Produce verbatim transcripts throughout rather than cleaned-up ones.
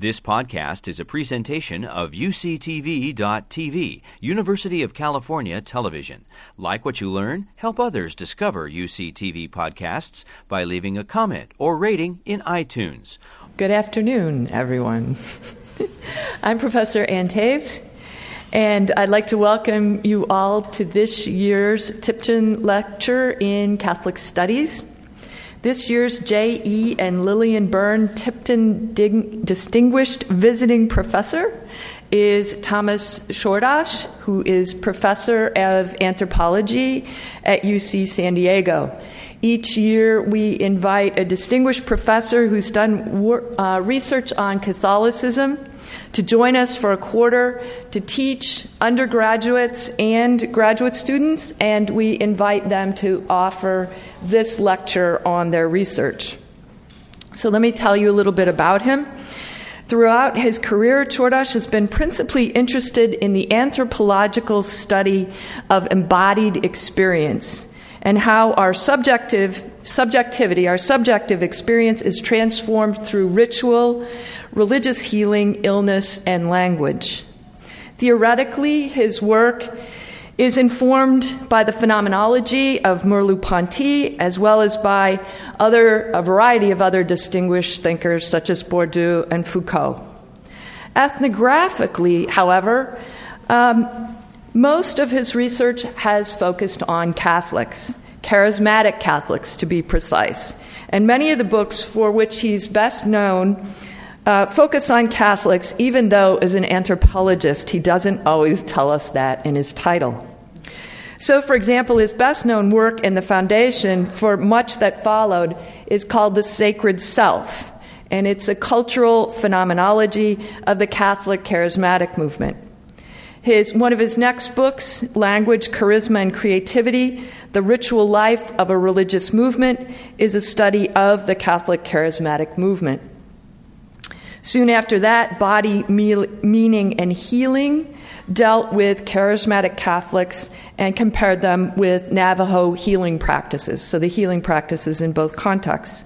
This podcast is a presentation of U C T V dot T V, University of California Television. Like what you learn? Help others discover U C T V podcasts by leaving a comment or rating in iTunes. Good afternoon, everyone. I'm Professor Ann Taves, and I'd like to welcome you all to this year's Tipton Lecture in Catholic Studies. This year's J E and Lillian Byrne Tipton Dig- Distinguished Visiting Professor is Thomas Csordas, who is Professor of Anthropology at U C San Diego. Each year we invite a distinguished professor who's done wor- uh, research on Catholicism to join us for a quarter to teach undergraduates and graduate students, and we invite them to offer this lecture on their research. So let me tell you a little bit about him. Throughout his career, Csordas has been principally interested in the anthropological study of embodied experience and how our subjective subjectivity, our subjective experience is transformed through ritual, religious healing, illness, and language. Theoretically, his work is informed by the phenomenology of Merleau-Ponty, as well as by other, a variety of other distinguished thinkers such as Bourdieu and Foucault. Ethnographically, however, um, most of his research has focused on Catholics, charismatic Catholics to be precise, and many of the books for which he's best known Uh, focus on Catholics, even though as an anthropologist, he doesn't always tell us that in his title. So, for example, his best-known work and the foundation for much that followed is called The Sacred Self, and it's a cultural phenomenology of the Catholic Charismatic movement. His, one of his next books, Language, Charisma, and Creativity, The Ritual Life of a Religious Movement, is a study of the Catholic Charismatic movement. Soon after that, Body, Meaning, and Healing dealt with charismatic Catholics and compared them with Navajo healing practices, so the healing practices in both contexts.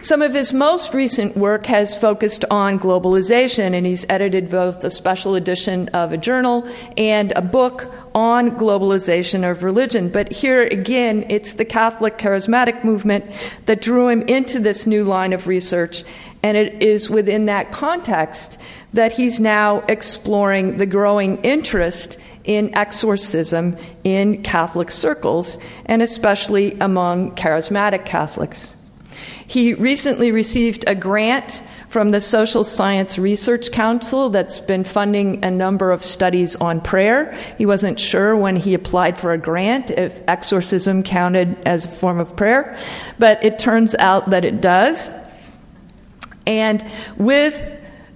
Some of his most recent work has focused on globalization, and he's edited both a special edition of a journal and a book on globalization of religion. But here again, it's the Catholic Charismatic movement that drew him into this new line of research, and it is within that context that he's now exploring the growing interest in exorcism in Catholic circles, and especially among charismatic Catholics. He recently received a grant from the Social Science Research Council that's been funding a number of studies on prayer. He wasn't sure when he applied for a grant if exorcism counted as a form of prayer, but it turns out that it does. And with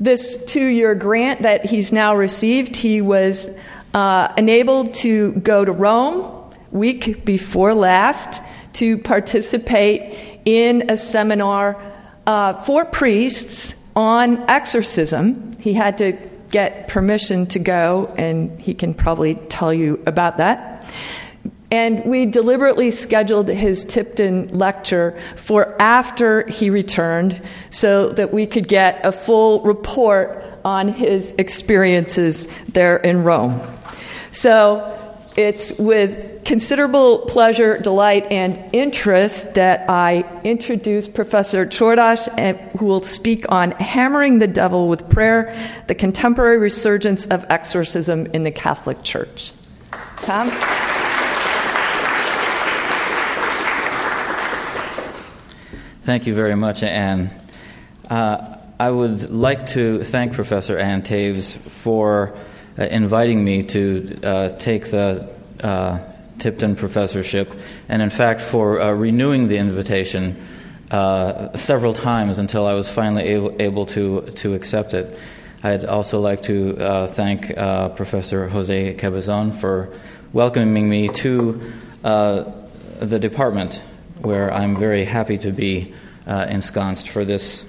this two-year grant that he's now received, he was uh, enabled to go to Rome week before last to participate in a seminar uh, for priests on exorcism. He had to get permission to go, and he can probably tell you about that. And we deliberately scheduled his Tipton lecture for after he returned so that we could get a full report on his experiences there in Rome. So it's with considerable pleasure, delight, and interest that I introduce Professor Csordas, who will speak on Hammering the Devil with Prayer, the Contemporary Resurgence of Exorcism in the Catholic Church. Tom? Thank you very much, Anne. Uh, I would like to thank Professor Ann Taves for uh, inviting me to uh, take the uh, Tipton Professorship, and in fact for uh, renewing the invitation uh, several times until I was finally able, able to, to accept it. I'd also like to uh, thank uh, Professor Jose Cabazon for welcoming me to uh, the department, where I'm very happy to be uh, ensconced for this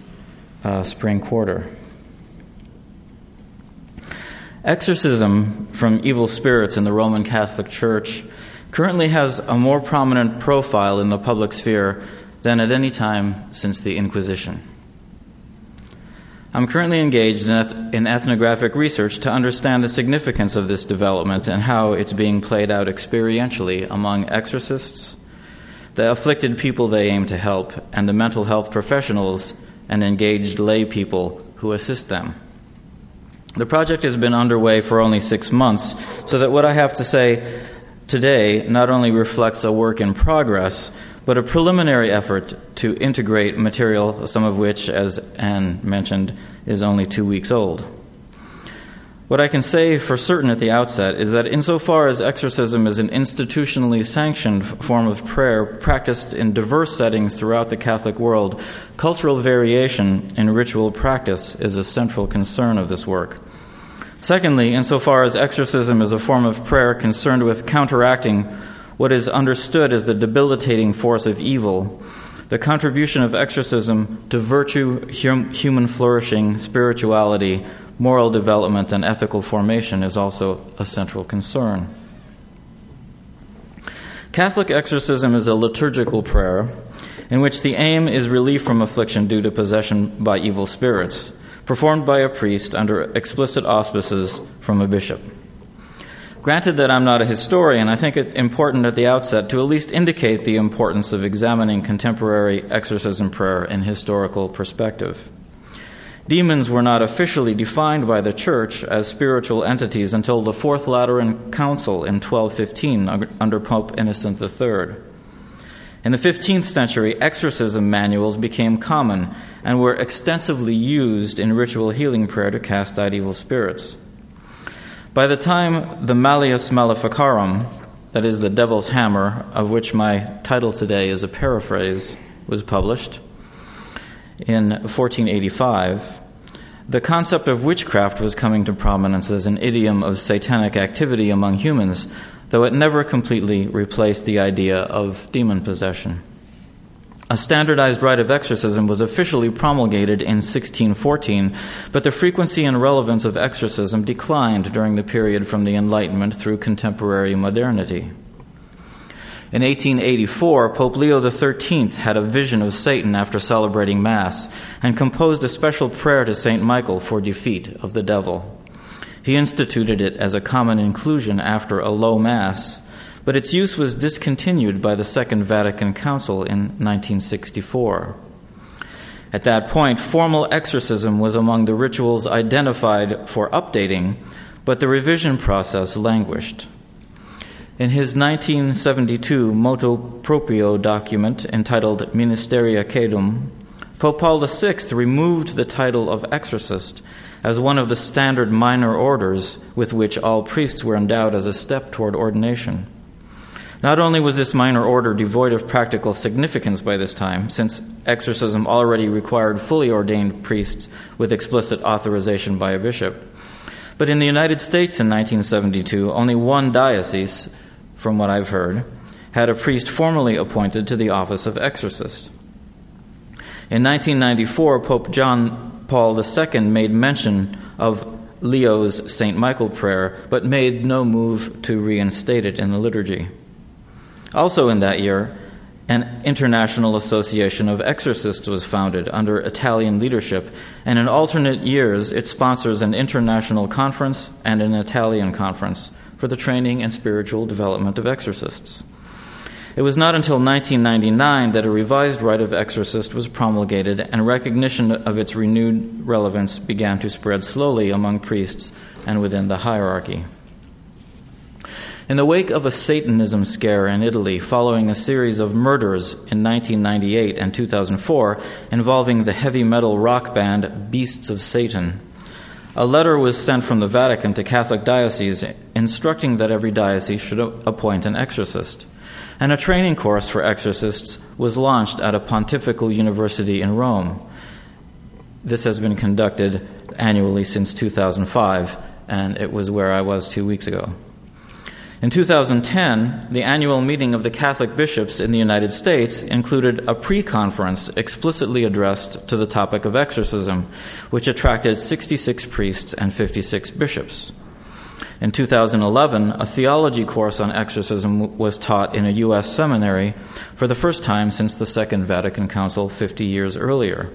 uh, spring quarter. Exorcism from evil spirits in the Roman Catholic Church currently has a more prominent profile in the public sphere than at any time since the Inquisition. I'm currently engaged in, eth- in ethnographic research to understand the significance of this development and how it's being played out experientially among exorcists, the afflicted people they aim to help, and the mental health professionals and engaged lay people who assist them. The project has been underway for only six months, so that what I have to say today not only reflects a work in progress, but a preliminary effort to integrate material, some of which, as Anne mentioned, is only two weeks old. What I can say for certain at the outset is that insofar as exorcism is an institutionally sanctioned form of prayer practiced in diverse settings throughout the Catholic world, cultural variation in ritual practice is a central concern of this work. Secondly, insofar as exorcism is a form of prayer concerned with counteracting what is understood as the debilitating force of evil, the contribution of exorcism to virtue, hum, human flourishing, spirituality, moral development, and ethical formation is also a central concern. Catholic exorcism is a liturgical prayer in which the aim is relief from affliction due to possession by evil spirits, performed by a priest under explicit auspices from a bishop. Granted that I'm not a historian, I think it important at the outset to at least indicate the importance of examining contemporary exorcism prayer in historical perspective. Demons were not officially defined by the Church as spiritual entities until the Fourth Lateran Council in twelve fifteen under Pope Innocent the Third. In the fifteenth century, exorcism manuals became common and were extensively used in ritual healing prayer to cast out evil spirits. By the time the Malleus Maleficarum, that is, the Devil's Hammer, of which my title today is a paraphrase, was published in fourteen eighty-five, the concept of witchcraft was coming to prominence as an idiom of satanic activity among humans, though it never completely replaced the idea of demon possession. A standardized rite of exorcism was officially promulgated in sixteen fourteen, but the frequency and relevance of exorcism declined during the period from the Enlightenment through contemporary modernity. In eighteen eighty-four, Pope Leo the Thirteenth had a vision of Satan after celebrating Mass and composed a special prayer to Saint Michael for defeat of the devil. He instituted it as a common inclusion after a low Mass, but its use was discontinued by the Second Vatican Council in nineteen sixty-four. At that point, formal exorcism was among the rituals identified for updating, but the revision process languished. In his nineteen seventy-two motu proprio document entitled Ministeria Quaedam, Pope Paul the Sixth removed the title of exorcist as one of the standard minor orders with which all priests were endowed as a step toward ordination. Not only was this minor order devoid of practical significance by this time, since exorcism already required fully ordained priests with explicit authorization by a bishop, but in the United States in nineteen seventy-two, only one diocese, from what I've heard, had a priest formally appointed to the office of exorcist. In nineteen ninety-four, Pope John Paul the Second made mention of Leo's Saint Michael prayer, but made no move to reinstate it in the liturgy. Also in that year, an international association of exorcists was founded under Italian leadership, and in alternate years it sponsors an international conference and an Italian conference for the training and spiritual development of exorcists. It was not until nineteen ninety-nine that a revised rite of exorcist was promulgated, and recognition of its renewed relevance began to spread slowly among priests and within the hierarchy. In the wake of a Satanism scare in Italy following a series of murders in nineteen ninety-eight and two thousand four involving the heavy metal rock band Beasts of Satan, a letter was sent from the Vatican to Catholic dioceses instructing that every diocese should appoint an exorcist. And a training course for exorcists was launched at a pontifical university in Rome. This has been conducted annually since two thousand five, and it was where I was two weeks ago. In two thousand ten, the annual meeting of the Catholic bishops in the United States included a pre-conference explicitly addressed to the topic of exorcism, which attracted sixty-six priests and fifty-six bishops. In two thousand eleven, a theology course on exorcism was taught in a U S seminary for the first time since the Second Vatican Council fifty years earlier.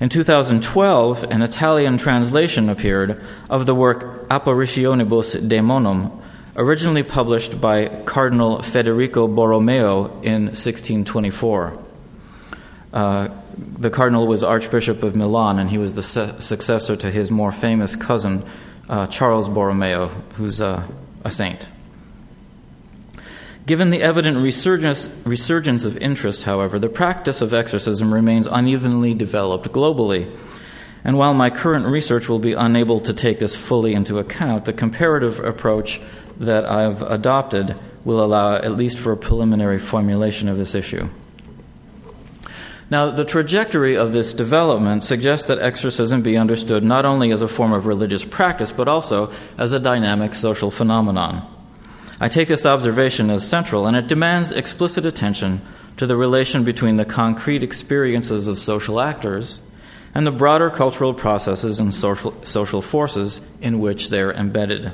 In two thousand twelve, an Italian translation appeared of the work Apparitionibus Daemonum, originally published by Cardinal Federico Borromeo in sixteen twenty-four. Uh, the Cardinal was Archbishop of Milan, and he was the su- successor to his more famous cousin, uh, Charles Borromeo, who's uh, a saint. Given the evident resurgence, resurgence of interest, however, the practice of exorcism remains unevenly developed globally. And while my current research will be unable to take this fully into account, the comparative approach that I've adopted will allow at least for a preliminary formulation of this issue. Now, the trajectory of this development suggests that exorcism be understood not only as a form of religious practice, but also as a dynamic social phenomenon. I take this observation as central, and it demands explicit attention to the relation between the concrete experiences of social actors and the broader cultural processes and social, social forces in which they're embedded.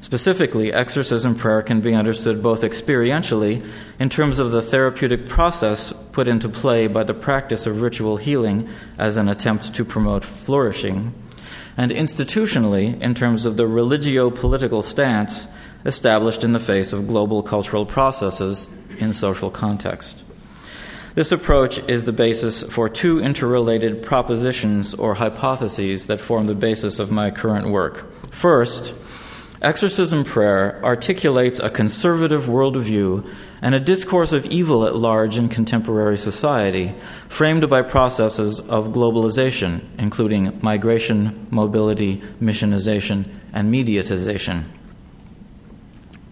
Specifically, exorcism prayer can be understood both experientially, in terms of the therapeutic process put into play by the practice of ritual healing as an attempt to promote flourishing, and institutionally, in terms of the religio-political stance established in the face of global cultural processes in social context. This approach is the basis for two interrelated propositions or hypotheses that form the basis of my current work. First, exorcism prayer articulates a conservative worldview and a discourse of evil at large in contemporary society, framed by processes of globalization, including migration, mobility, missionization, and mediatization.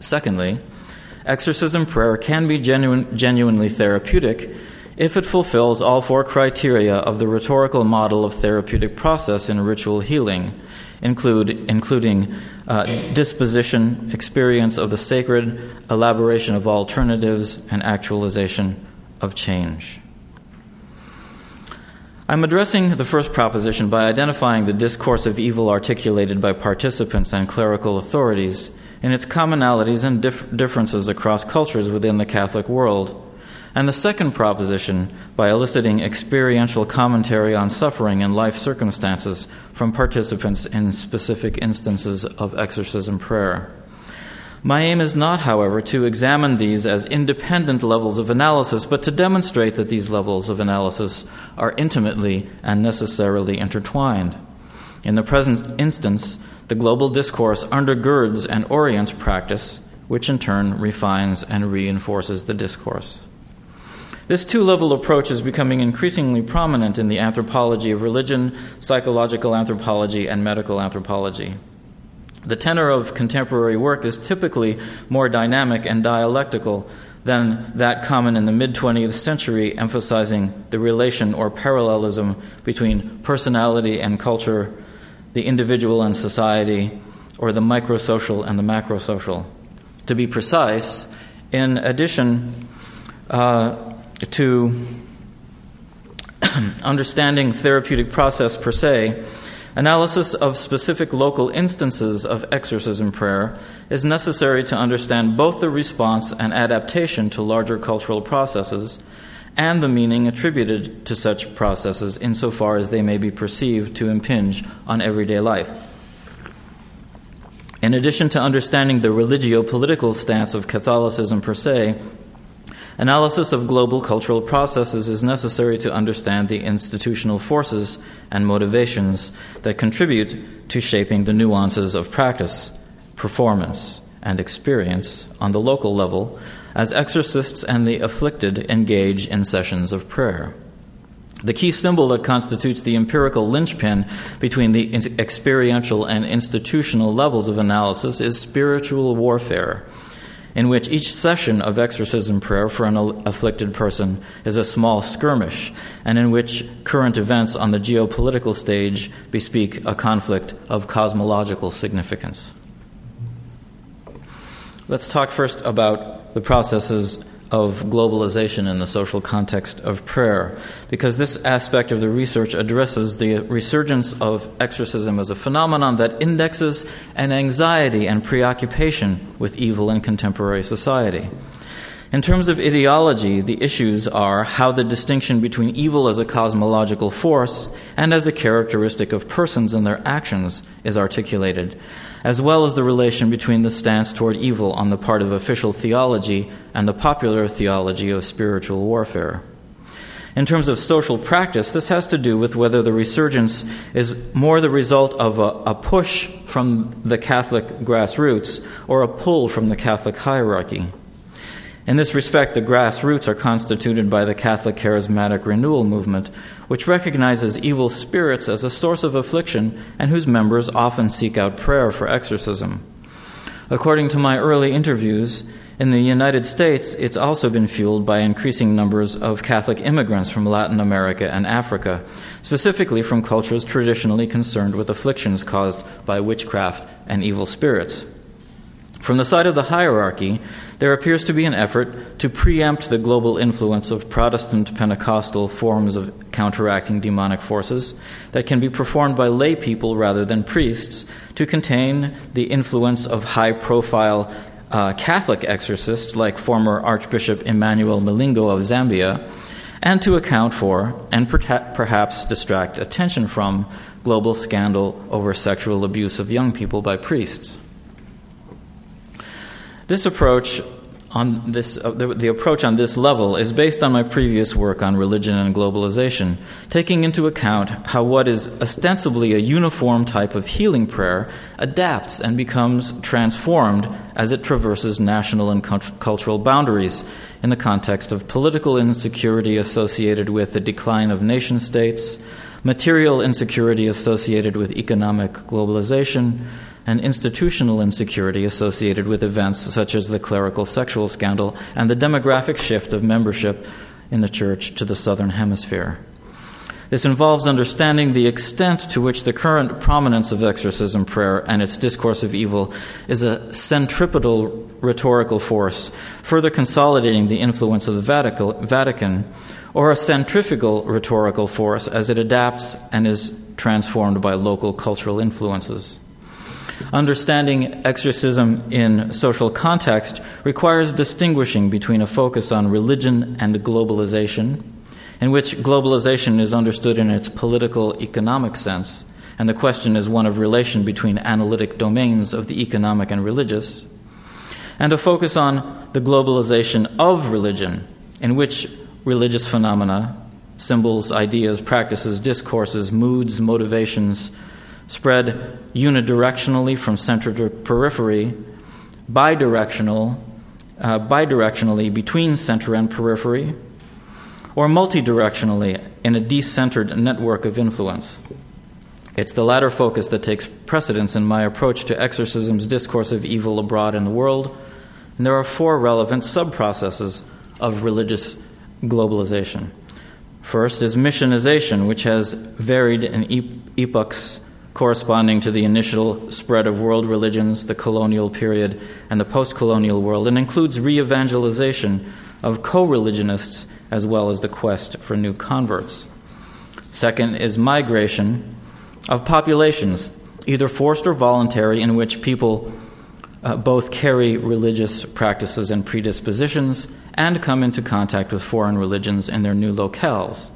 Secondly, exorcism prayer can be genuine, genuinely therapeutic if it fulfills all four criteria of the rhetorical model of therapeutic process in ritual healing, include, including uh, disposition, experience of the sacred, elaboration of alternatives, and actualization of change. I'm addressing the first proposition by identifying the discourse of evil articulated by participants and clerical authorities in its commonalities and dif- differences across cultures within the Catholic world, and the second proposition by eliciting experiential commentary on suffering and life circumstances from participants in specific instances of exorcism prayer. My aim is not, however, to examine these as independent levels of analysis, but to demonstrate that these levels of analysis are intimately and necessarily intertwined. In the present instance, the global discourse undergirds and orients practice, which in turn refines and reinforces the discourse. This two-level approach is becoming increasingly prominent in the anthropology of religion, psychological anthropology, and medical anthropology. The tenor of contemporary work is typically more dynamic and dialectical than that common in the mid-twentieth century, emphasizing the relation or parallelism between personality and culture, the individual and society, or the microsocial and the macrosocial. To be precise, in addition uh, to understanding therapeutic process per se, analysis of specific local instances of exorcism prayer is necessary to understand both the response and adaptation to larger cultural processes and the meaning attributed to such processes insofar as they may be perceived to impinge on everyday life. In addition to understanding the religio-political stance of Catholicism per se, analysis of global cultural processes is necessary to understand the institutional forces and motivations that contribute to shaping the nuances of practice, performance, and experience on the local level, as exorcists and the afflicted engage in sessions of prayer. The key symbol that constitutes the empirical linchpin between the experiential and institutional levels of analysis is spiritual warfare, in which each session of exorcism prayer for an afflicted person is a small skirmish, and in which current events on the geopolitical stage bespeak a conflict of cosmological significance. Let's talk first about the processes of globalization in the social context of prayer, because this aspect of the research addresses the resurgence of exorcism as a phenomenon that indexes an anxiety and preoccupation with evil in contemporary society. In terms of ideology, the issues are how the distinction between evil as a cosmological force and as a characteristic of persons and their actions is articulated, as well as the relation between the stance toward evil on the part of official theology and the popular theology of spiritual warfare. In terms of social practice, this has to do with whether the resurgence is more the result of a, a push from the Catholic grassroots or a pull from the Catholic hierarchy. In this respect, the grassroots are constituted by the Catholic Charismatic Renewal Movement, which recognizes evil spirits as a source of affliction and whose members often seek out prayer for exorcism. According to my early interviews, in the United States, it's also been fueled by increasing numbers of Catholic immigrants from Latin America and Africa, specifically from cultures traditionally concerned with afflictions caused by witchcraft and evil spirits. From the side of the hierarchy, there appears to be an effort to preempt the global influence of Protestant Pentecostal forms of counteracting demonic forces that can be performed by lay people rather than priests to contain the influence of high-profile uh, Catholic exorcists like former Archbishop Emmanuel Milingo of Zambia, and to account for and per- perhaps distract attention from global scandal over sexual abuse of young people by priests. This approach on this, uh, the, the approach on this level is based on my previous work on religion and globalization, taking into account how what is ostensibly a uniform type of healing prayer adapts and becomes transformed as it traverses national and cult- cultural boundaries in the context of political insecurity associated with the decline of nation states, material insecurity associated with economic globalization, and institutional insecurity associated with events such as the clerical sexual scandal and the demographic shift of membership in the Church to the Southern Hemisphere. This involves understanding the extent to which the current prominence of exorcism prayer and its discourse of evil is a centripetal rhetorical force, further consolidating the influence of the Vatican, or a centrifugal rhetorical force as it adapts and is transformed by local cultural influences. Understanding exorcism in social context requires distinguishing between a focus on religion and globalization, in which globalization is understood in its political economic sense, and the question is one of relation between analytic domains of the economic and religious, and a focus on the globalization of religion, in which religious phenomena, symbols, ideas, practices, discourses, moods, motivations, spread unidirectionally from center to periphery, bidirectional, uh, bidirectionally between center and periphery, or multidirectionally in a decentered network of influence. It's the latter focus that takes precedence in my approach to exorcism's discourse of evil abroad in the world, and there are four relevant sub-processes of religious globalization. First is missionization, which has varied in e- epochs corresponding to the initial spread of world religions, the colonial period, and the post-colonial world, and includes re-evangelization of co-religionists as well as the quest for new converts. Second is migration of populations, either forced or voluntary, in which people uh, both carry religious practices and predispositions and come into contact with foreign religions in their new locales.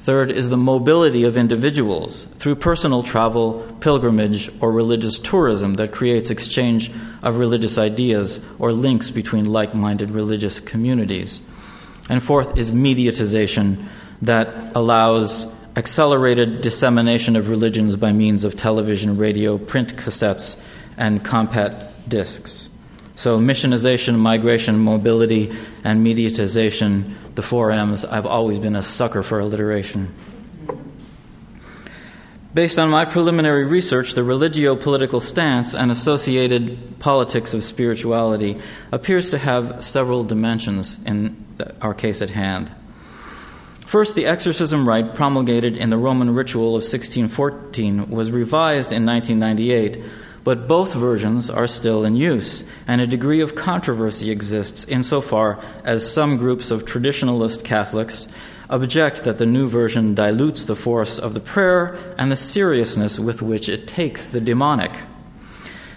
Third is the mobility of individuals through personal travel, pilgrimage, or religious tourism that creates exchange of religious ideas or links between like-minded religious communities. And fourth is mediatization that allows accelerated dissemination of religions by means of television, radio, print cassettes, and compact discs. So missionization, migration, mobility, and mediatization, the four M's. I've always been a sucker for alliteration. Based on my preliminary research, the religio-political stance and associated politics of spirituality appears to have several dimensions in our case at hand. First, the exorcism rite promulgated in the Roman ritual of sixteen fourteen was revised in nineteen ninety-eight, but both versions are still in use, and a degree of controversy exists insofar as some groups of traditionalist Catholics object that the new version dilutes the force of the prayer and the seriousness with which it takes the demonic.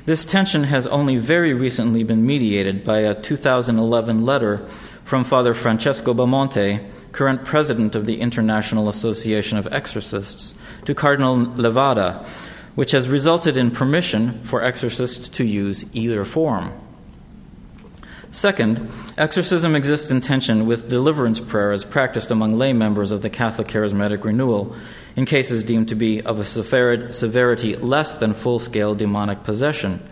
This tension has only very recently been mediated by a two thousand eleven letter from Father Francesco Bamonte, current president of the International Association of Exorcists, to Cardinal Levada, which has resulted in permission for exorcists to use either form. Second, exorcism exists in tension with deliverance prayer as practiced among lay members of the Catholic Charismatic Renewal in cases deemed to be of a severity less than full-scale demonic possession,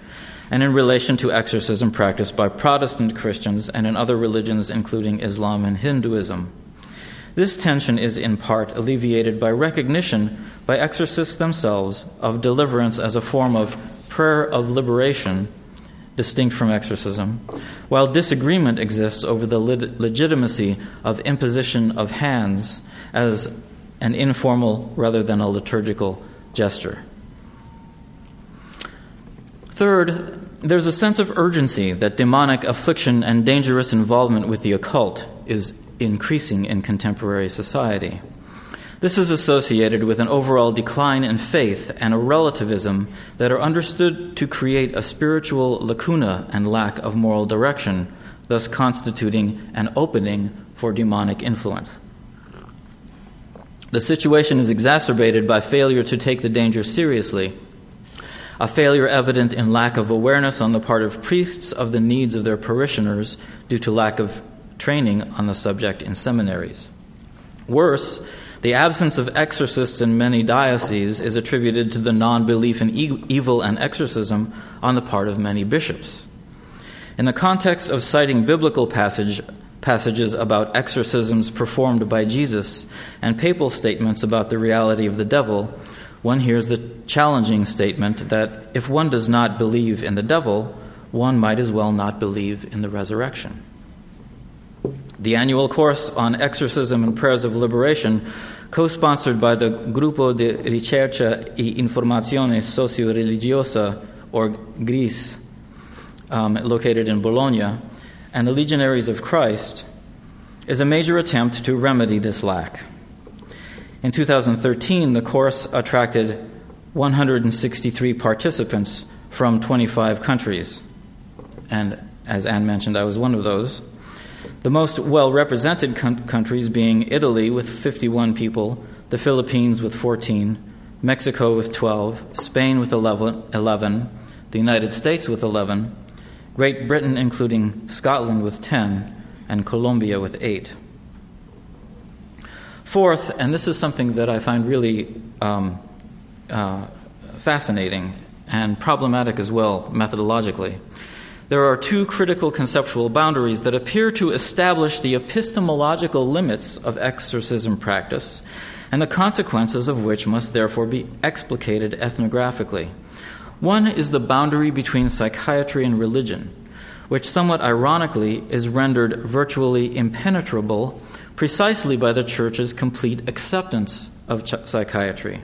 and in relation to exorcism practiced by Protestant Christians and in other religions including Islam and Hinduism. This tension is in part alleviated by recognition by exorcists themselves of deliverance as a form of prayer of liberation distinct from exorcism, while disagreement exists over the leg- legitimacy of imposition of hands as an informal rather than a liturgical gesture. Third, there's a sense of urgency that demonic affliction and dangerous involvement with the occult is increasing in contemporary society. This is associated with an overall decline in faith and a relativism that are understood to create a spiritual lacuna and lack of moral direction, thus constituting an opening for demonic influence. The situation is exacerbated by failure to take the danger seriously, a failure evident in lack of awareness on the part of priests of the needs of their parishioners due to lack of training on the subject in seminaries. Worse, the absence of exorcists in many dioceses is attributed to the non-belief in e- evil and exorcism on the part of many bishops. In the context of citing biblical passage, passages about exorcisms performed by Jesus and papal statements about the reality of the devil, one hears the challenging statement that if one does not believe in the devil, one might as well not believe in the resurrection. The annual course on exorcism and prayers of liberation, co-sponsored by the Gruppo di Ricerca e Informazione Socio-Religiosa, or GRIS, um, located in Bologna, and the Legionaries of Christ, is a major attempt to remedy this lack. In two thousand thirteen, the course attracted one hundred sixty-three participants from twenty-five countries, and as Anne mentioned, I was one of those. The most well-represented con- countries being Italy with fifty-one people, the Philippines with fourteen, Mexico with twelve, Spain with eleven, the United States with eleven, Great Britain including Scotland with ten, and Colombia with eight. Fourth, and this is something that I find really um, uh, fascinating and problematic as well methodologically, there are two critical conceptual boundaries that appear to establish the epistemological limits of exorcism practice, and the consequences of which must therefore be explicated ethnographically. One is the boundary between psychiatry and religion, which somewhat ironically is rendered virtually impenetrable precisely by the Church's complete acceptance of ch- psychiatry.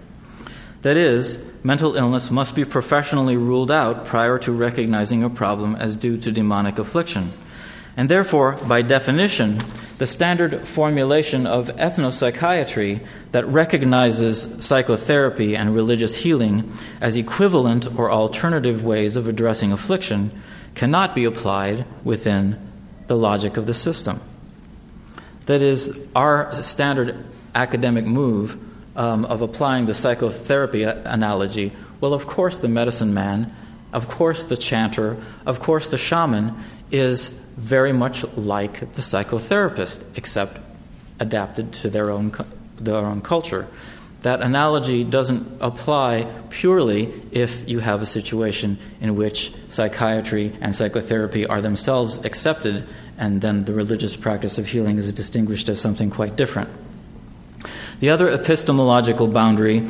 That is, mental illness must be professionally ruled out prior to recognizing a problem as due to demonic affliction. And therefore, by definition, the standard formulation of ethnopsychiatry that recognizes psychotherapy and religious healing as equivalent or alternative ways of addressing affliction cannot be applied within the logic of the system. That is, our standard academic move Um, of applying the psychotherapy analogy, well, of course the medicine man, of course the chanter, of course the shaman is very much like the psychotherapist, except adapted to their own their own culture. That analogy doesn't apply purely if you have a situation in which psychiatry and psychotherapy are themselves accepted, and then the religious practice of healing is distinguished as something quite different. The other epistemological boundary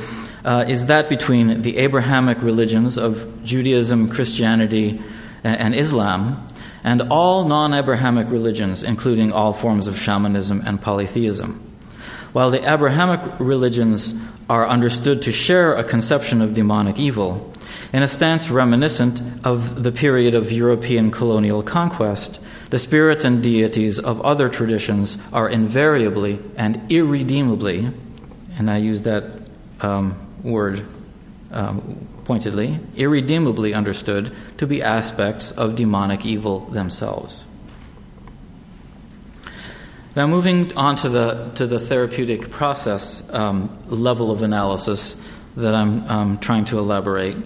uh, is that between the Abrahamic religions of Judaism, Christianity, and Islam, and all non-Abrahamic religions, including all forms of shamanism and polytheism. While the Abrahamic religions are understood to share a conception of demonic evil, in a stance reminiscent of the period of European colonial conquest, the spirits and deities of other traditions are invariably and irredeemably, and I use that um, word um, pointedly, irredeemably understood to be aspects of demonic evil themselves. Now, moving on to the to the therapeutic process um, level of analysis that I'm um, trying to elaborate.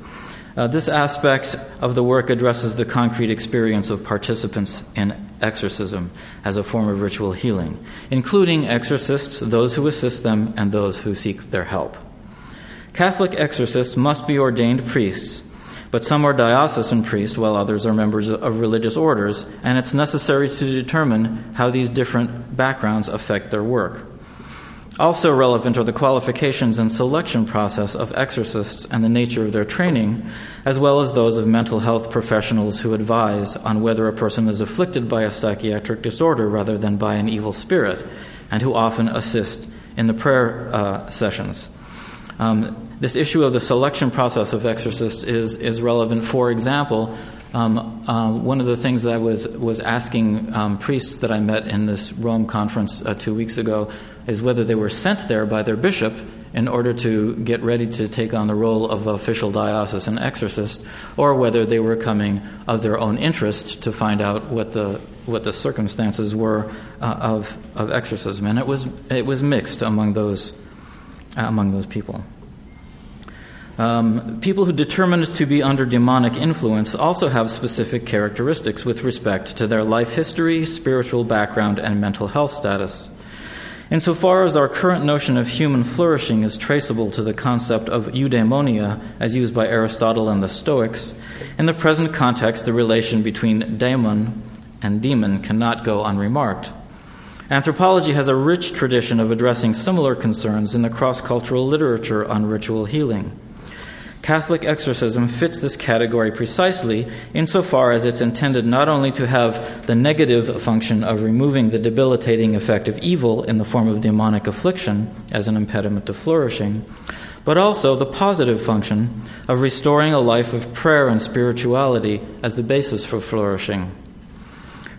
Uh, this aspect of the work addresses the concrete experience of participants in exorcism as a form of ritual healing, including exorcists, those who assist them, and those who seek their help. Catholic exorcists must be ordained priests, but some are diocesan priests while others are members of religious orders, and it's necessary to determine how these different backgrounds affect their work. Also relevant are the qualifications and selection process of exorcists and the nature of their training, as well as those of mental health professionals who advise on whether a person is afflicted by a psychiatric disorder rather than by an evil spirit, and who often assist in the prayer uh, sessions. Um, this issue of the selection process of exorcists is, is relevant. For example, Um, uh, one of the things that I was, was asking um, priests that I met in this Rome conference uh, two weeks ago is whether they were sent there by their bishop in order to get ready to take on the role of official diocesan exorcist, or whether they were coming of their own interest to find out what the what the circumstances were uh, of of exorcism, and it was it was mixed among those uh, among those people. Um, people who determined to be under demonic influence also have specific characteristics with respect to their life history, spiritual background, and mental health status. Insofar as our current notion of human flourishing is traceable to the concept of eudaimonia as used by Aristotle and the Stoics, in the present context the relation between daemon and demon cannot go unremarked. Anthropology has a rich tradition of addressing similar concerns in the cross-cultural literature on ritual healing. Catholic exorcism fits this category precisely insofar as it's intended not only to have the negative function of removing the debilitating effect of evil in the form of demonic affliction as an impediment to flourishing, but also the positive function of restoring a life of prayer and spirituality as the basis for flourishing.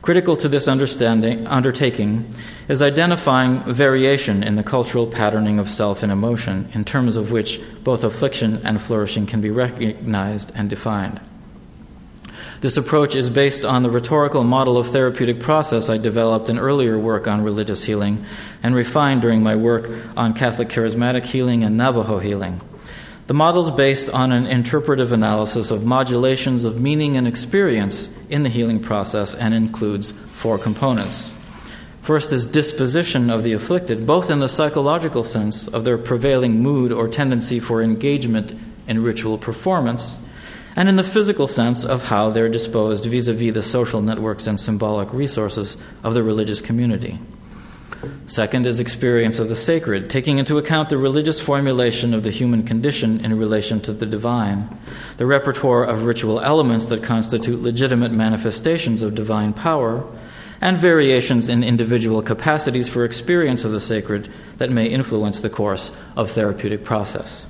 Critical to this understanding, undertaking is identifying variation in the cultural patterning of self and emotion, in terms of which both affliction and flourishing can be recognized and defined. This approach is based on the rhetorical model of therapeutic process I developed in earlier work on religious healing and refined during my work on Catholic charismatic healing and Navajo healing. The model is based on an interpretive analysis of modulations of meaning and experience in the healing process and includes four components. First is disposition of the afflicted, both in the psychological sense of their prevailing mood or tendency for engagement in ritual performance, and in the physical sense of how they're disposed vis-à-vis the social networks and symbolic resources of the religious community. Second is experience of the sacred, taking into account the religious formulation of the human condition in relation to the divine, the repertoire of ritual elements that constitute legitimate manifestations of divine power, and variations in individual capacities for experience of the sacred that may influence the course of therapeutic process.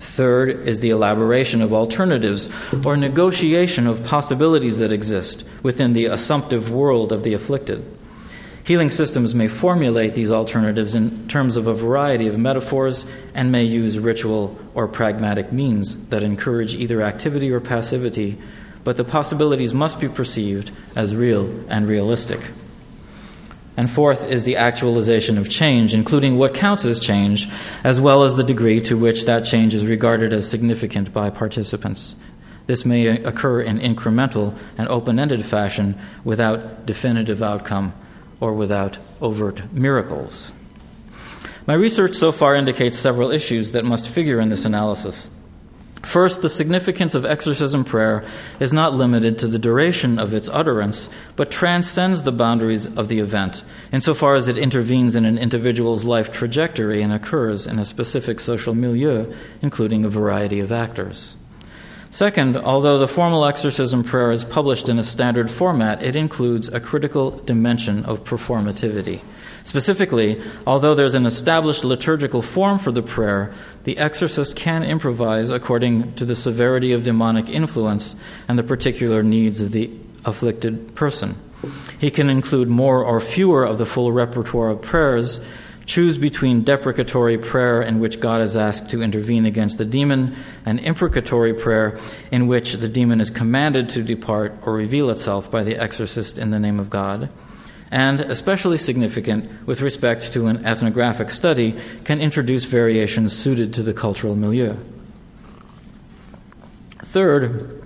Third is the elaboration of alternatives or negotiation of possibilities that exist within the assumptive world of the afflicted. Healing systems may formulate these alternatives in terms of a variety of metaphors and may use ritual or pragmatic means that encourage either activity or passivity, but the possibilities must be perceived as real and realistic. And fourth is the actualization of change, including what counts as change, as well as the degree to which that change is regarded as significant by participants. This may occur in incremental and open-ended fashion without definitive outcome or without overt miracles. My research so far indicates several issues that must figure in this analysis. First, the significance of exorcism prayer is not limited to the duration of its utterance, but transcends the boundaries of the event, insofar as it intervenes in an individual's life trajectory and occurs in a specific social milieu, including a variety of actors. Second, although the formal exorcism prayer is published in a standard format, it includes a critical dimension of performativity. Specifically, although there's an established liturgical form for the prayer, the exorcist can improvise according to the severity of demonic influence and the particular needs of the afflicted person. He can include more or fewer of the full repertoire of prayers, Choose between deprecatory prayer, in which God is asked to intervene against the demon, and imprecatory prayer, in which the demon is commanded to depart or reveal itself by the exorcist in the name of God. And, especially significant with respect to an ethnographic study, can introduce variations suited to the cultural milieu. Third,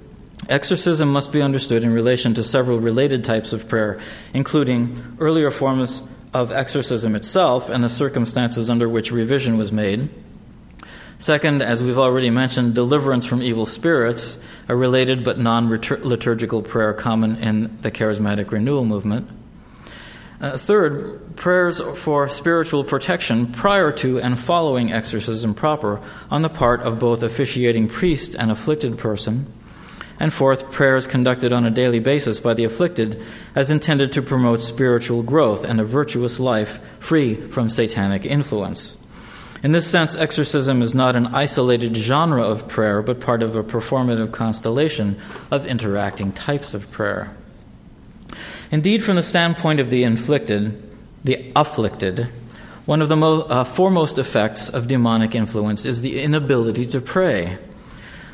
exorcism must be understood in relation to several related types of prayer, including earlier forms of exorcism itself and the circumstances under which revision was made. Second, as we've already mentioned, deliverance from evil spirits, a related but non-liturgical prayer common in the Charismatic Renewal Movement. Uh, third, prayers for spiritual protection prior to and following exorcism proper on the part of both officiating priest and afflicted person. And fourth, prayers conducted on a daily basis by the afflicted as intended to promote spiritual growth and a virtuous life free from satanic influence. In this sense, exorcism is not an isolated genre of prayer, but part of a performative constellation of interacting types of prayer. Indeed, from the standpoint of the inflicted, the afflicted, one of the mo- uh, foremost effects of demonic influence is the inability to pray.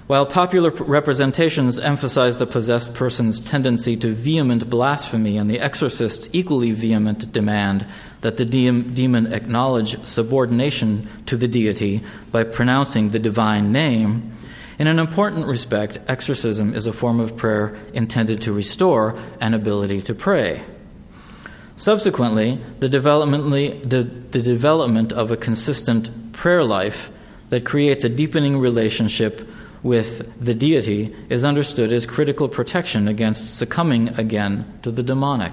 While popular representations emphasize the possessed person's tendency to vehement blasphemy and the exorcist's equally vehement demand that the de- demon acknowledge subordination to the deity by pronouncing the divine name, in an important respect, exorcism is a form of prayer intended to restore an ability to pray. Subsequently, the, developmently, the, the development of a consistent prayer life that creates a deepening relationship with the deity is understood as critical protection against succumbing again to the demonic.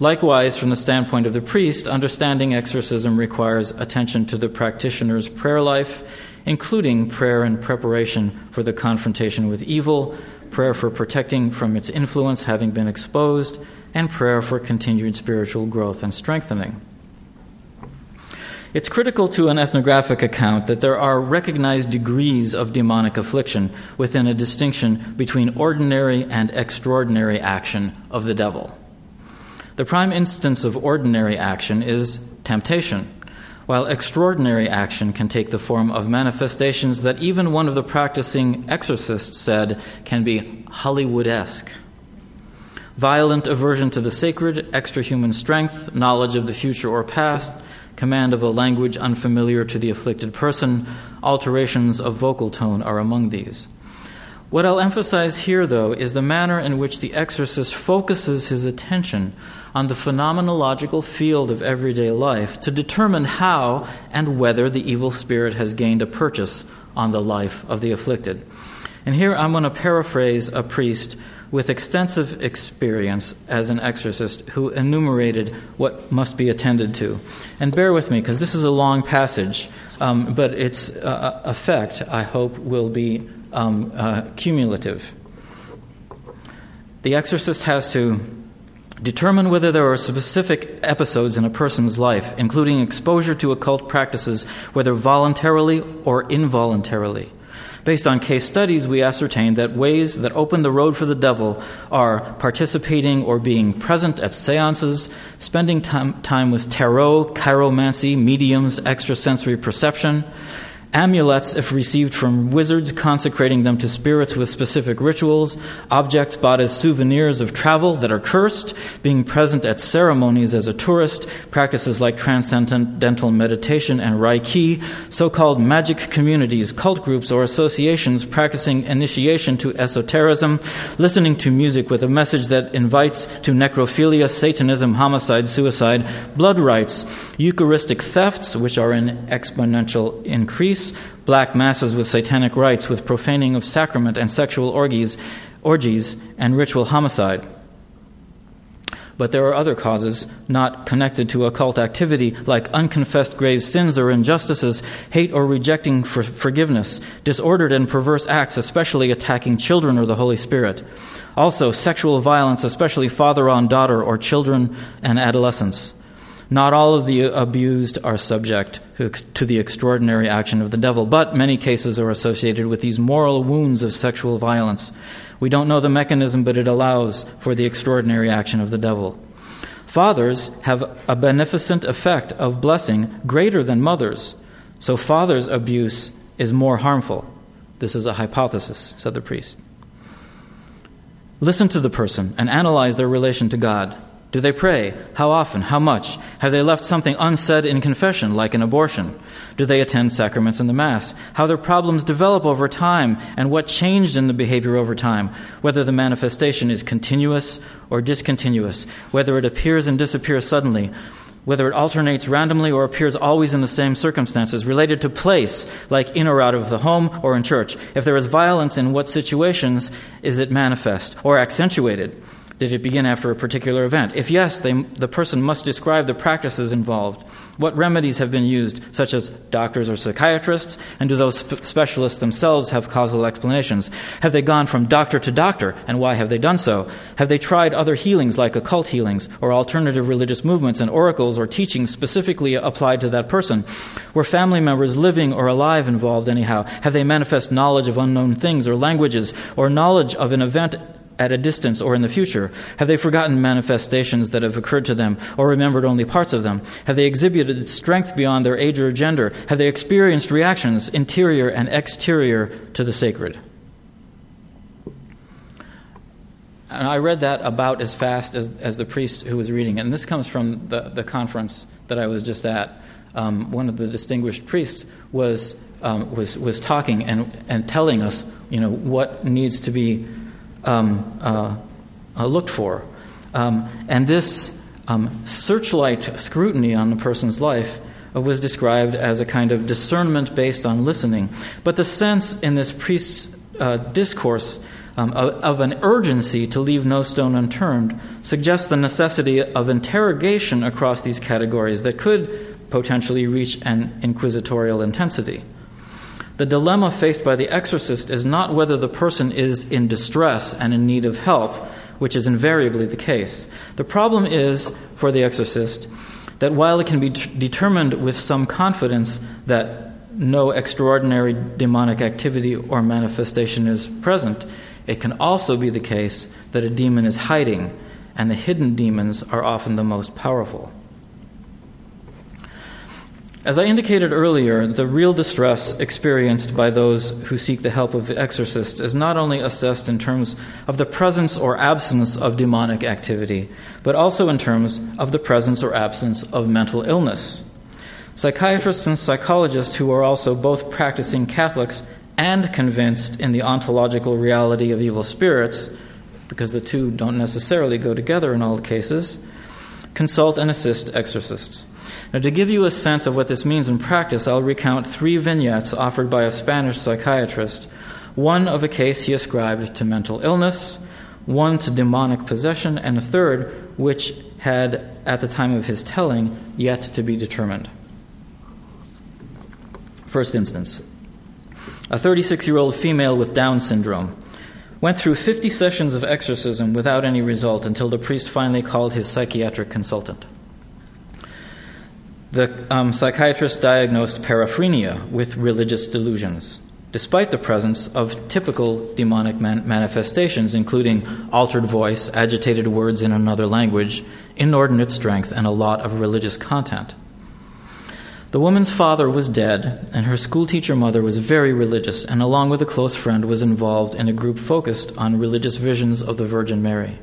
Likewise, from the standpoint of the priest, understanding exorcism requires attention to the practitioner's prayer life, including prayer in preparation for the confrontation with evil, prayer for protecting from its influence having been exposed, and prayer for continued spiritual growth and strengthening. It's critical to an ethnographic account that there are recognized degrees of demonic affliction within a distinction between ordinary and extraordinary action of the devil. The prime instance of ordinary action is temptation, while extraordinary action can take the form of manifestations that even one of the practicing exorcists said can be Hollywood-esque. Violent aversion to the sacred, extrahuman strength, knowledge of the future or past, command of a language unfamiliar to the afflicted person, alterations of vocal tone are among these. What I'll emphasize here, though, is the manner in which the exorcist focuses his attention on the phenomenological field of everyday life to determine how and whether the evil spirit has gained a purchase on the life of the afflicted. And here I'm going to paraphrase a priest with extensive experience as an exorcist who enumerated what must be attended to. And bear with me, because this is a long passage, um, but its uh, effect, I hope, will be um, uh, cumulative. The exorcist has to determine whether there are specific episodes in a person's life, including exposure to occult practices, whether voluntarily or involuntarily. Based on case studies, we ascertained that ways that open the road for the devil are participating or being present at seances, spending time, time with tarot, chiromancy, mediums, extrasensory perception, amulets if received from wizards, consecrating them to spirits with specific rituals, objects bought as souvenirs of travel that are cursed, being present at ceremonies as a tourist, practices like transcendental meditation and Reiki, so-called magic communities, cult groups or associations practicing initiation to esotericism, listening to music with a message that invites to necrophilia, Satanism, homicide, suicide, blood rites, Eucharistic thefts, which are in exponential increase, black masses with satanic rites, with profaning of sacrament and sexual orgies, orgies and ritual homicide. But there are other causes not connected to occult activity, like unconfessed grave sins or injustices, hate or rejecting for forgiveness, disordered and perverse acts, especially attacking children or the Holy Spirit. Also, sexual violence, especially father on daughter or children and adolescents. Not all of the abused are subject to the extraordinary action of the devil, but many cases are associated with these moral wounds of sexual violence. We don't know the mechanism, but it allows for the extraordinary action of the devil. Fathers have a beneficent effect of blessing greater than mothers, so fathers' abuse is more harmful. This is a hypothesis, said the priest. Listen to the person and analyze their relation to God. Do they pray? How often? How much? Have they left something unsaid in confession, like an abortion? Do they attend sacraments and the Mass? How their problems develop over time, and what changed in the behavior over time, whether the manifestation is continuous or discontinuous, whether it appears and disappears suddenly, whether it alternates randomly or appears always in the same circumstances, related to place, like in or out of the home or in church. If there is violence, in what situations is it manifest or accentuated? Did it begin after a particular event? If yes, they, the person must describe the practices involved. What remedies have been used, such as doctors or psychiatrists? And do those sp- specialists themselves have causal explanations? Have they gone from doctor to doctor, and why have they done so? Have they tried other healings, like occult healings, or alternative religious movements and oracles or teachings specifically applied to that person? Were family members living or alive involved anyhow? Have they manifest knowledge of unknown things or languages, or knowledge of an event at a distance or in the future? Have they forgotten manifestations that have occurred to them, or remembered only parts of them? Have they exhibited strength beyond their age or gender? Have they experienced reactions, interior and exterior, to the sacred? And I read that about as fast as, as the priest who was reading it. And this comes from the, the conference that I was just at. Um, one of the distinguished priests was um, was was talking and, and telling us, you know, what needs to be Um, uh, uh, looked for. Um, and this um, searchlight scrutiny on the person's life uh, was described as a kind of discernment based on listening. But the sense in this priest's uh, discourse um, of, of an urgency to leave no stone unturned suggests the necessity of interrogation across these categories that could potentially reach an inquisitorial intensity. The dilemma faced by the exorcist is not whether the person is in distress and in need of help, which is invariably the case. The problem is, for the exorcist, that while it can be t- determined with some confidence that no extraordinary demonic activity or manifestation is present, it can also be the case that a demon is hiding, and the hidden demons are often the most powerful. As I indicated earlier, the real distress experienced by those who seek the help of the exorcist is not only assessed in terms of the presence or absence of demonic activity, but also in terms of the presence or absence of mental illness. Psychiatrists and psychologists who are also both practicing Catholics and convinced in the ontological reality of evil spirits, because the two don't necessarily go together in all cases, consult and assist exorcists. Now, to give you a sense of what this means in practice, I'll recount three vignettes offered by a Spanish psychiatrist, one of a case he ascribed to mental illness, one to demonic possession, and a third, which had, at the time of his telling, yet to be determined. First instance, a thirty-six-year-old female with Down syndrome went through fifty sessions of exorcism without any result until the priest finally called his psychiatric consultant. The um, psychiatrist diagnosed paraphrenia with religious delusions, despite the presence of typical demonic man- manifestations, including altered voice, agitated words in another language, inordinate strength, and a lot of religious content. The woman's father was dead, and her schoolteacher mother was very religious, and along with a close friend was involved in a group focused on religious visions of the Virgin Mary.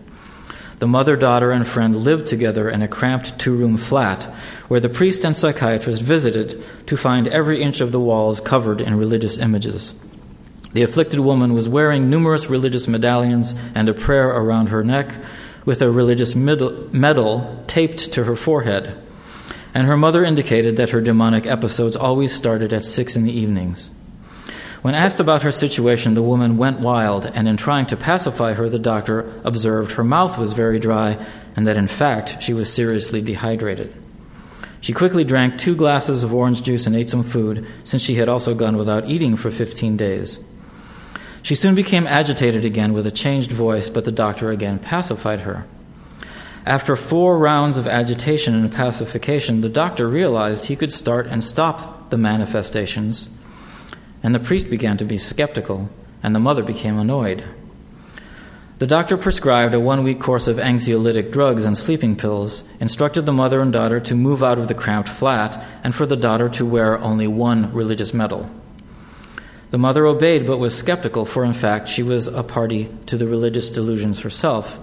The mother, daughter, and friend lived together in a cramped two-room flat where the priest and psychiatrist visited to find every inch of the walls covered in religious images. The afflicted woman was wearing numerous religious medallions and a prayer around her neck with a religious medal taped to her forehead, and her mother indicated that her demonic episodes always started at six in the evenings. When asked about her situation, the woman went wild, and in trying to pacify her, the doctor observed her mouth was very dry and that, in fact, she was seriously dehydrated. She quickly drank two glasses of orange juice and ate some food, since she had also gone without eating for fifteen days. She soon became agitated again with a changed voice, but the doctor again pacified her. After four rounds of agitation and pacification, the doctor realized he could start and stop the manifestations, and the priest began to be skeptical, and the mother became annoyed. The doctor prescribed a one-week course of anxiolytic drugs and sleeping pills, instructed the mother and daughter to move out of the cramped flat, and for the daughter to wear only one religious medal. The mother obeyed but was skeptical, for in fact she was a party to the religious delusions herself,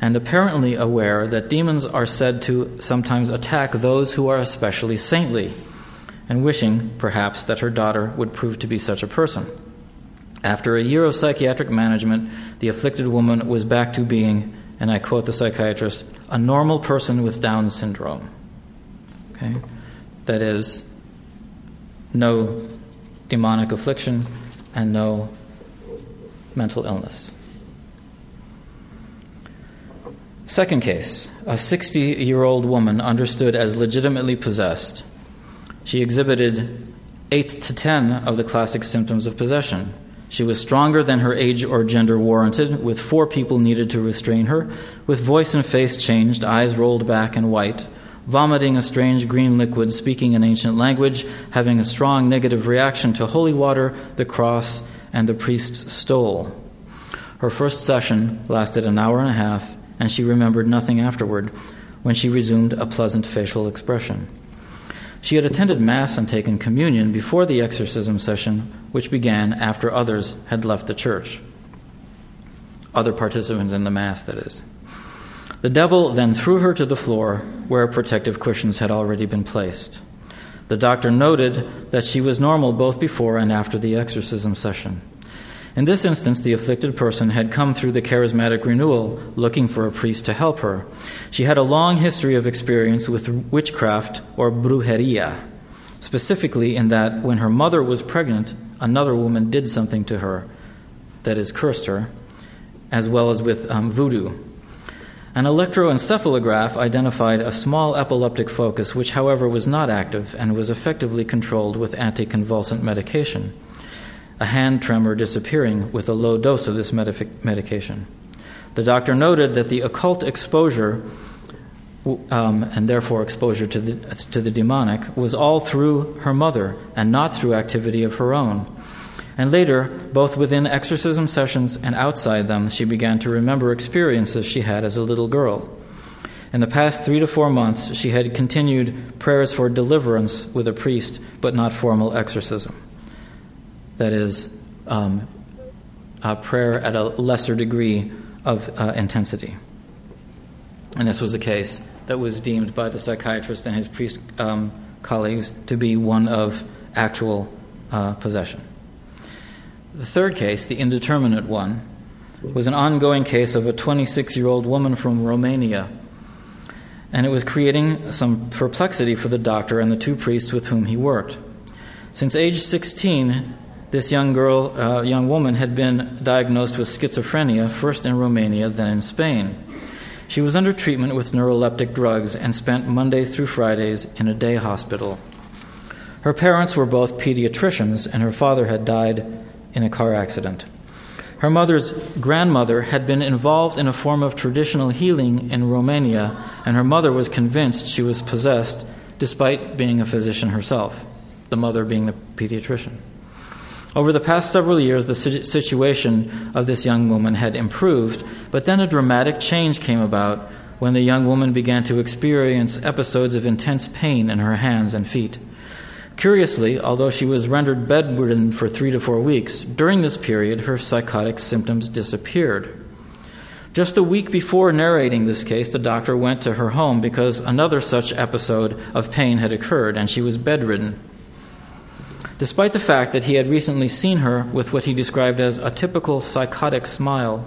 and apparently aware that demons are said to sometimes attack those who are especially saintly, and wishing, perhaps, that her daughter would prove to be such a person. After a year of psychiatric management, the afflicted woman was back to being, and I quote the psychiatrist, a normal person with Down syndrome. Okay? That is, no demonic affliction and no mental illness. Second case, a sixty-year-old woman understood as legitimately possessed. She exhibited eight to ten of the classic symptoms of possession. She was stronger than her age or gender warranted, with four people needed to restrain her, with voice and face changed, eyes rolled back and white, vomiting a strange green liquid, speaking an ancient language, having a strong negative reaction to holy water, the cross, and the priest's stole. Her first session lasted an hour and a half, and she remembered nothing afterward, when she resumed a pleasant facial expression. She had attended Mass and taken communion before the exorcism session, which began after others had left the church. Other participants in the Mass, that is. The devil then threw her to the floor, where protective cushions had already been placed. The doctor noted that she was normal both before and after the exorcism session. In this instance, the afflicted person had come through the charismatic renewal looking for a priest to help her. She had a long history of experience with witchcraft or brujeria, specifically in that when her mother was pregnant, another woman did something to her, that is, cursed her, as well as with um, voodoo. An electroencephalograph identified a small epileptic focus, which, however, was not active and was effectively controlled with anticonvulsant medication. A hand tremor disappearing with a low dose of this medific- medication. The doctor noted that the occult exposure, um, and therefore exposure to the, to the demonic, was all through her mother and not through activity of her own. And later, both within exorcism sessions and outside them, she began to remember experiences she had as a little girl. In the past three to four months, she had continued prayers for deliverance with a priest, but not formal exorcism. That is, um, a prayer at a lesser degree of uh, intensity. And this was a case that was deemed by the psychiatrist and his priest um, colleagues to be one of actual uh, possession. The third case, the indeterminate one, was an ongoing case of a twenty-six-year-old woman from Romania, and it was creating some perplexity for the doctor and the two priests with whom he worked. Since age sixteen, this young girl, uh, young woman had been diagnosed with schizophrenia, first in Romania, then in Spain. She was under treatment with neuroleptic drugs and spent Mondays through Fridays in a day hospital. Her parents were both pediatricians, and her father had died in a car accident. Her mother's grandmother had been involved in a form of traditional healing in Romania, and her mother was convinced she was possessed, despite being a physician herself, the mother being the pediatrician. Over the past several years, the situation of this young woman had improved, but then a dramatic change came about when the young woman began to experience episodes of intense pain in her hands and feet. Curiously, although she was rendered bedridden for three to four weeks, during this period her psychotic symptoms disappeared. Just a week before narrating this case, the doctor went to her home because another such episode of pain had occurred and she was bedridden. Despite the fact that he had recently seen her with what he described as a typical psychotic smile,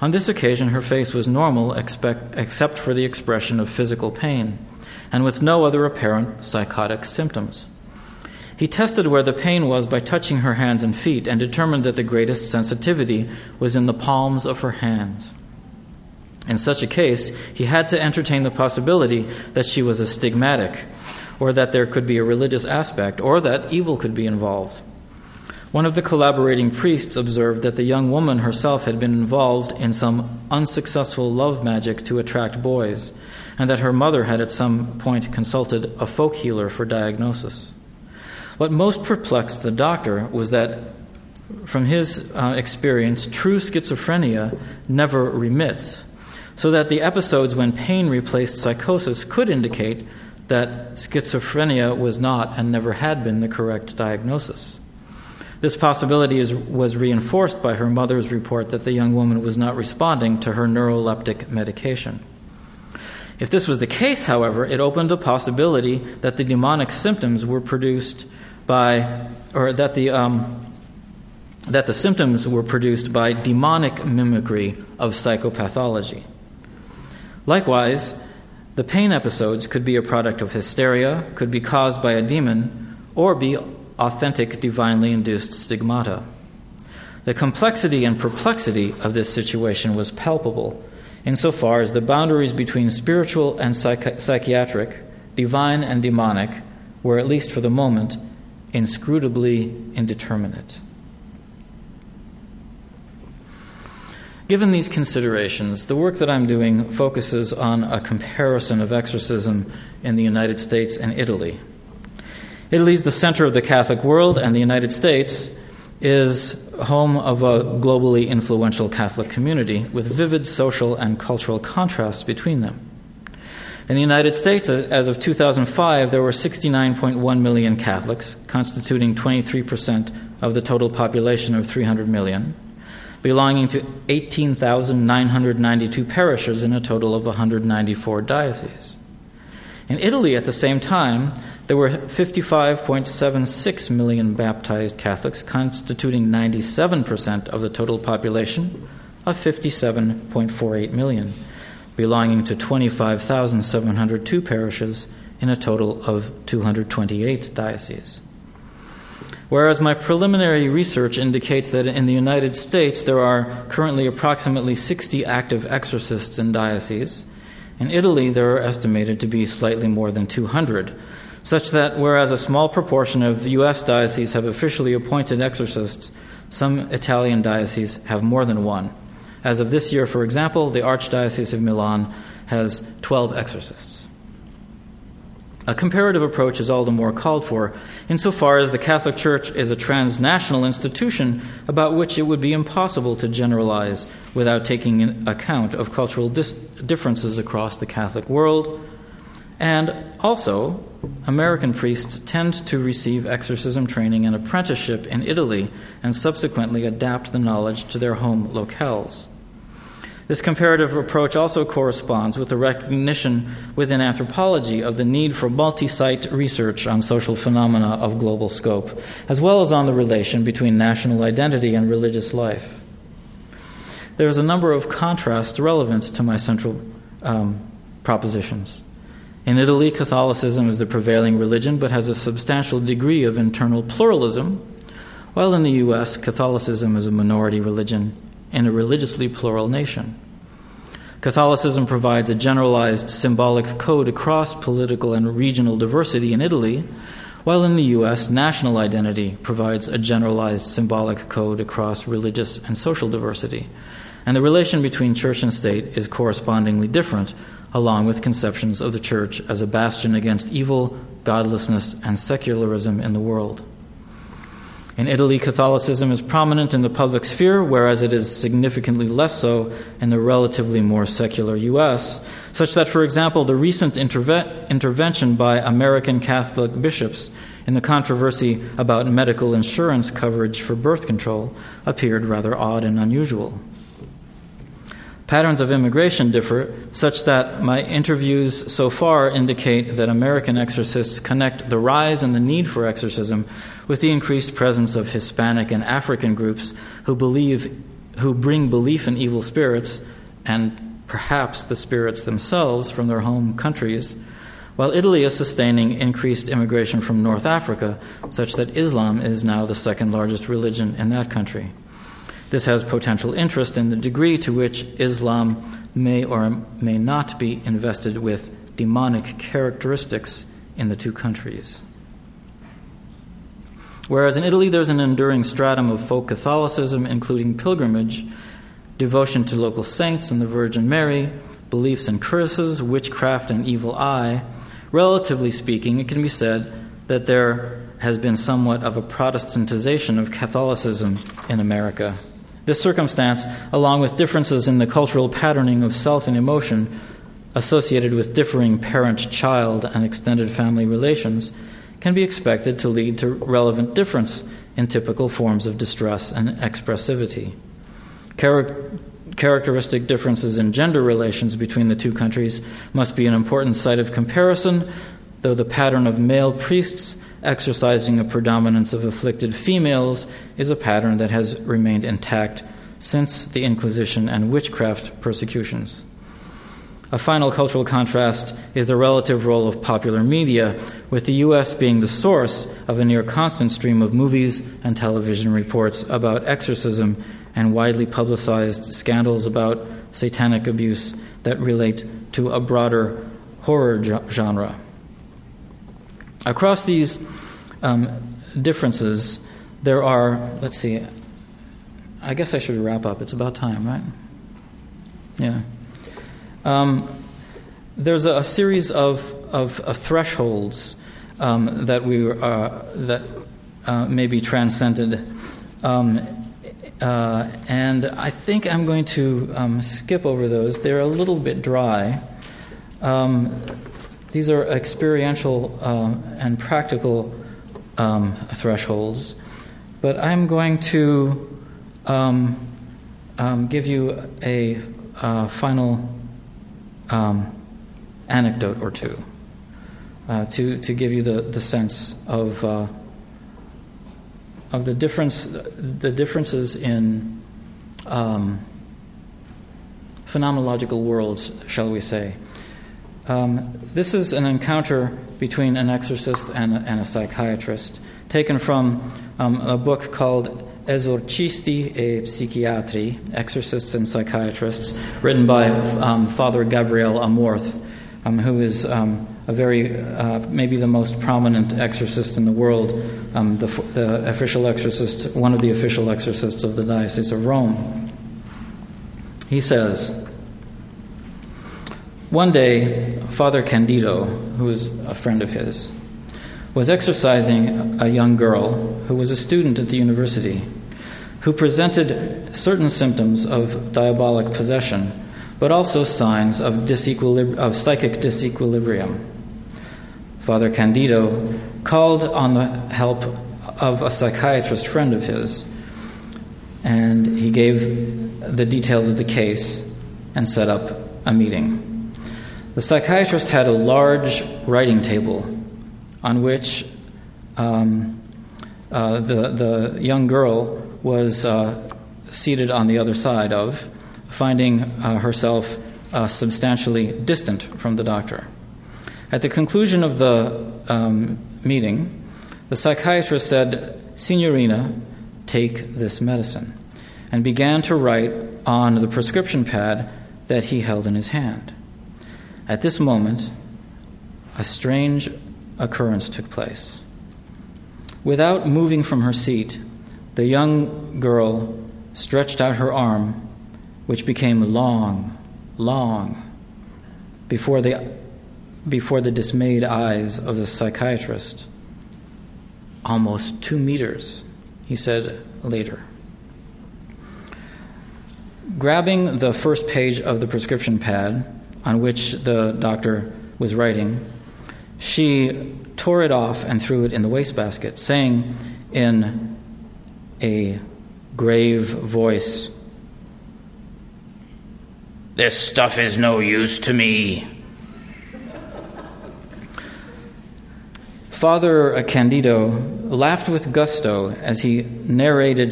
on this occasion her face was normal expect, except for the expression of physical pain, and with no other apparent psychotic symptoms. He tested where the pain was by touching her hands and feet and determined that the greatest sensitivity was in the palms of her hands. In such a case, he had to entertain the possibility that she was a stigmatic, or that there could be a religious aspect, or that evil could be involved. One of the collaborating priests observed that the young woman herself had been involved in some unsuccessful love magic to attract boys, and that her mother had at some point consulted a folk healer for diagnosis. What most perplexed the doctor was that From his uh, experience, true schizophrenia never remits, so that the episodes when pain replaced psychosis could indicate that schizophrenia was not and never had been the correct diagnosis. This possibility is, was reinforced by her mother's report that the young woman was not responding to her neuroleptic medication. If this was the case, however, it opened a possibility that the demonic symptoms were produced by, or that the um, that the symptoms were produced by demonic mimicry of psychopathology. Likewise, the pain episodes could be a product of hysteria, could be caused by a demon, or be authentic divinely induced stigmata. The complexity and perplexity of this situation was palpable, insofar as the boundaries between spiritual and psychi- psychiatric, divine and demonic, were, at least for the moment, inscrutably indeterminate. Given these considerations, the work that I'm doing focuses on a comparison of exorcism in the United States and Italy. Italy is the center of the Catholic world, and the United States is home of a globally influential Catholic community with vivid social and cultural contrasts between them. In the United States, as of two thousand five, there were sixty-nine point one million Catholics, constituting twenty-three percent of the total population of three hundred million. Belonging to eighteen thousand nine hundred ninety-two parishes in a total of one hundred ninety-four dioceses. In Italy, at the same time, there were fifty-five point seven six million baptized Catholics, constituting ninety-seven percent of the total population of fifty-seven point four eight million, belonging to twenty-five thousand seven hundred two parishes in a total of two hundred twenty-eight dioceses. Whereas my preliminary research indicates that in the United States there are currently approximately sixty active exorcists in dioceses, in Italy there are estimated to be slightly more than two hundred, such that whereas a small proportion of U S dioceses have officially appointed exorcists, some Italian dioceses have more than one. As of this year, for example, the Archdiocese of Milan has twelve exorcists. A comparative approach is all the more called for, insofar as the Catholic Church is a transnational institution about which it would be impossible to generalize without taking account of cultural dis- differences across the Catholic world. And also, American priests tend to receive exorcism training and apprenticeship in Italy and subsequently adapt the knowledge to their home locales. This comparative approach also corresponds with the recognition within anthropology of the need for multi-site research on social phenomena of global scope, as well as on the relation between national identity and religious life. There is a number of contrasts relevant to my central um, propositions. In Italy, Catholicism is the prevailing religion but has a substantial degree of internal pluralism, while in the U S, Catholicism is a minority religion in a religiously plural nation. Catholicism provides a generalized symbolic code across political and regional diversity in Italy, while in the U S, national identity provides a generalized symbolic code across religious and social diversity, and the relation between church and state is correspondingly different, along with conceptions of the church as a bastion against evil, godlessness, and secularism in the world. In Italy, Catholicism is prominent in the public sphere, whereas it is significantly less so in the relatively more secular U S, such that, for example, the recent interve- intervention by American Catholic bishops in the controversy about medical insurance coverage for birth control appeared rather odd and unusual. Patterns of immigration differ, such that my interviews so far indicate that American exorcists connect the rise and the need for exorcism with the increased presence of Hispanic and African groups who believe, who bring belief in evil spirits and perhaps the spirits themselves from their home countries, while Italy is sustaining increased immigration from North Africa, such that Islam is now the second largest religion in that country. This has potential interest in the degree to which Islam may or may not be invested with demonic characteristics in the two countries. Whereas in Italy there's an enduring stratum of folk Catholicism, including pilgrimage, devotion to local saints and the Virgin Mary, beliefs in curses, witchcraft, and evil eye, relatively speaking, it can be said that there has been somewhat of a Protestantization of Catholicism in America. This circumstance, along with differences in the cultural patterning of self and emotion associated with differing parent-child and extended family relations, can be expected to lead to relevant difference in typical forms of distress and expressivity. Char- characteristic differences in gender relations between the two countries must be an important site of comparison, though the pattern of male priests exercising a predominance of afflicted females is a pattern that has remained intact since the Inquisition and witchcraft persecutions. A final cultural contrast is the relative role of popular media, with the U S being the source of a near-constant stream of movies and television reports about exorcism and widely publicized scandals about satanic abuse that relate to a broader horror genre. Across these um, differences, there are, let's see, I guess I should wrap up. It's about time, right? Yeah. Um, there's a, a series of, of, of thresholds um, that we uh, that uh, may be transcended, um, uh, and I think I'm going to um, skip over those. They're a little bit dry. Um, These are experiential um, and practical um, thresholds, but I'm going to um, um, give you a, a final um, anecdote or two uh, to to give you the, the sense of uh, of the difference the differences in um, phenomenological worlds, shall we say. Um, this is an encounter between an exorcist and a, and a psychiatrist, taken from um, a book called Esorcisti e Psichiatri, Exorcists and Psychiatrists, written by um, Father Gabriel Amorth, um, who is um, a very, uh, maybe the most prominent exorcist in the world, um, the, the official exorcist, one of the official exorcists of the Diocese of Rome. He says, "One day, Father Candido, who is a friend of his, was exorcising a young girl who was a student at the university, who presented certain symptoms of diabolic possession, but also signs of, disequilib- of psychic disequilibrium. Father Candido called on the help of a psychiatrist friend of his, and he gave the details of the case and set up a meeting. The psychiatrist had a large writing table on which um, uh, the, the young girl was uh, seated on the other side of, finding uh, herself uh, substantially distant from the doctor. At the conclusion of the um, meeting, the psychiatrist said, 'Signorina, take this medicine,' and began to write on the prescription pad that he held in his hand. At this moment, a strange occurrence took place. Without moving from her seat, the young girl stretched out her arm, which became long, long, before the, before the dismayed eyes of the psychiatrist. 'Almost two meters,' he said later. Grabbing the first page of the prescription pad, on which the doctor was writing, she tore it off and threw it in the wastebasket, saying in a grave voice, 'This stuff is no use to me.'" Father Candido laughed with gusto as he narrated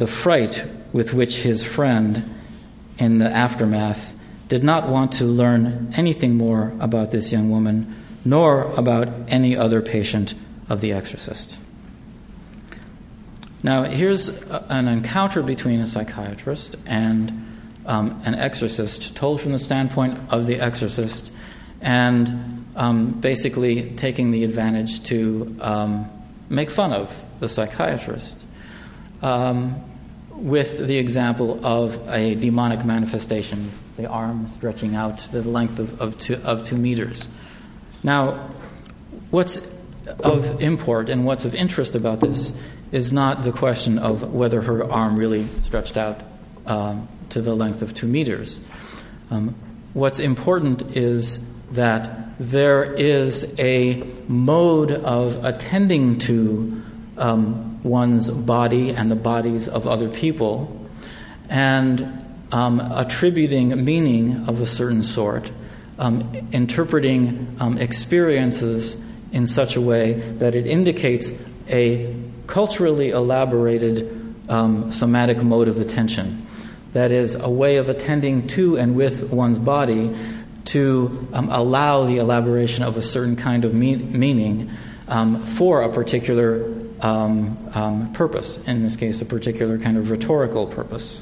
the fright with which his friend, in the aftermath, did not want to learn anything more about this young woman, nor about any other patient of the exorcist. Now, here's a, an encounter between a psychiatrist and um, an exorcist, told from the standpoint of the exorcist, and um, basically taking the advantage to um, make fun of the psychiatrist, um, with the example of a demonic manifestation, the arm stretching out the length of, of, two, of two meters. Now, what's of import and what's of interest about this is not the question of whether her arm really stretched out um, to the length of two meters. Um, what's important is that there is a mode of attending to um, one's body and the bodies of other people and um, attributing meaning of a certain sort, um, interpreting um, experiences in such a way that it indicates a culturally elaborated um, somatic mode of attention. That is, a way of attending to and with one's body to um, allow the elaboration of a certain kind of me- meaning um, for a particular um, um, purpose, in this case, a particular kind of rhetorical purpose.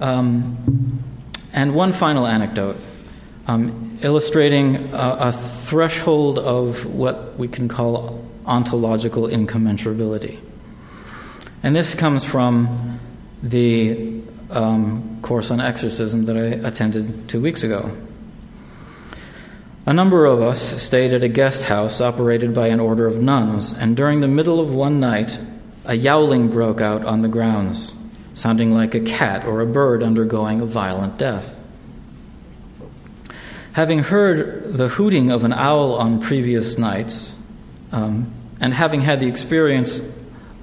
Um, and one final anecdote. Um, illustrating a, a threshold of what we can call ontological incommensurability. And this comes from the um, course on exorcism that I attended two weeks ago. A number of us stayed at a guest house operated by an order of nuns, and during the middle of one night, a yowling broke out on the grounds, sounding like a cat or a bird undergoing a violent death. Having heard the hooting of an owl on previous nights, um, and having had the experience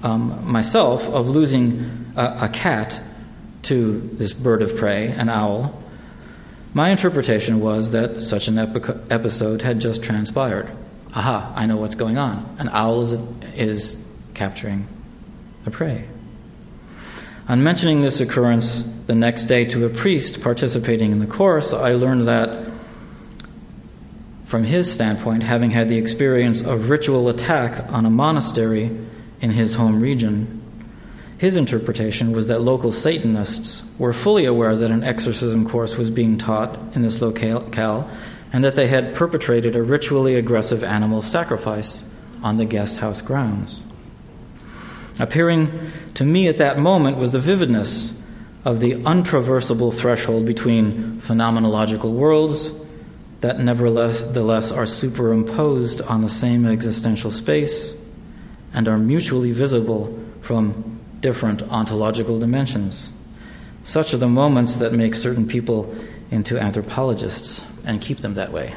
um, myself of losing a, a cat to this bird of prey, an owl, my interpretation was that such an epi- episode had just transpired. Aha, I know what's going on. An owl is, is capturing a prey. On mentioning this occurrence the next day to a priest participating in the course, I learned that from his standpoint, having had the experience of ritual attack on a monastery in his home region, his interpretation was that local Satanists were fully aware that an exorcism course was being taught in this locale and that they had perpetrated a ritually aggressive animal sacrifice on the guest house grounds. Appearing to me at that moment was the vividness of the untraversable threshold between phenomenological worlds that nevertheless are superimposed on the same existential space and are mutually visible from different ontological dimensions. Such are the moments that make certain people into anthropologists and keep them that way.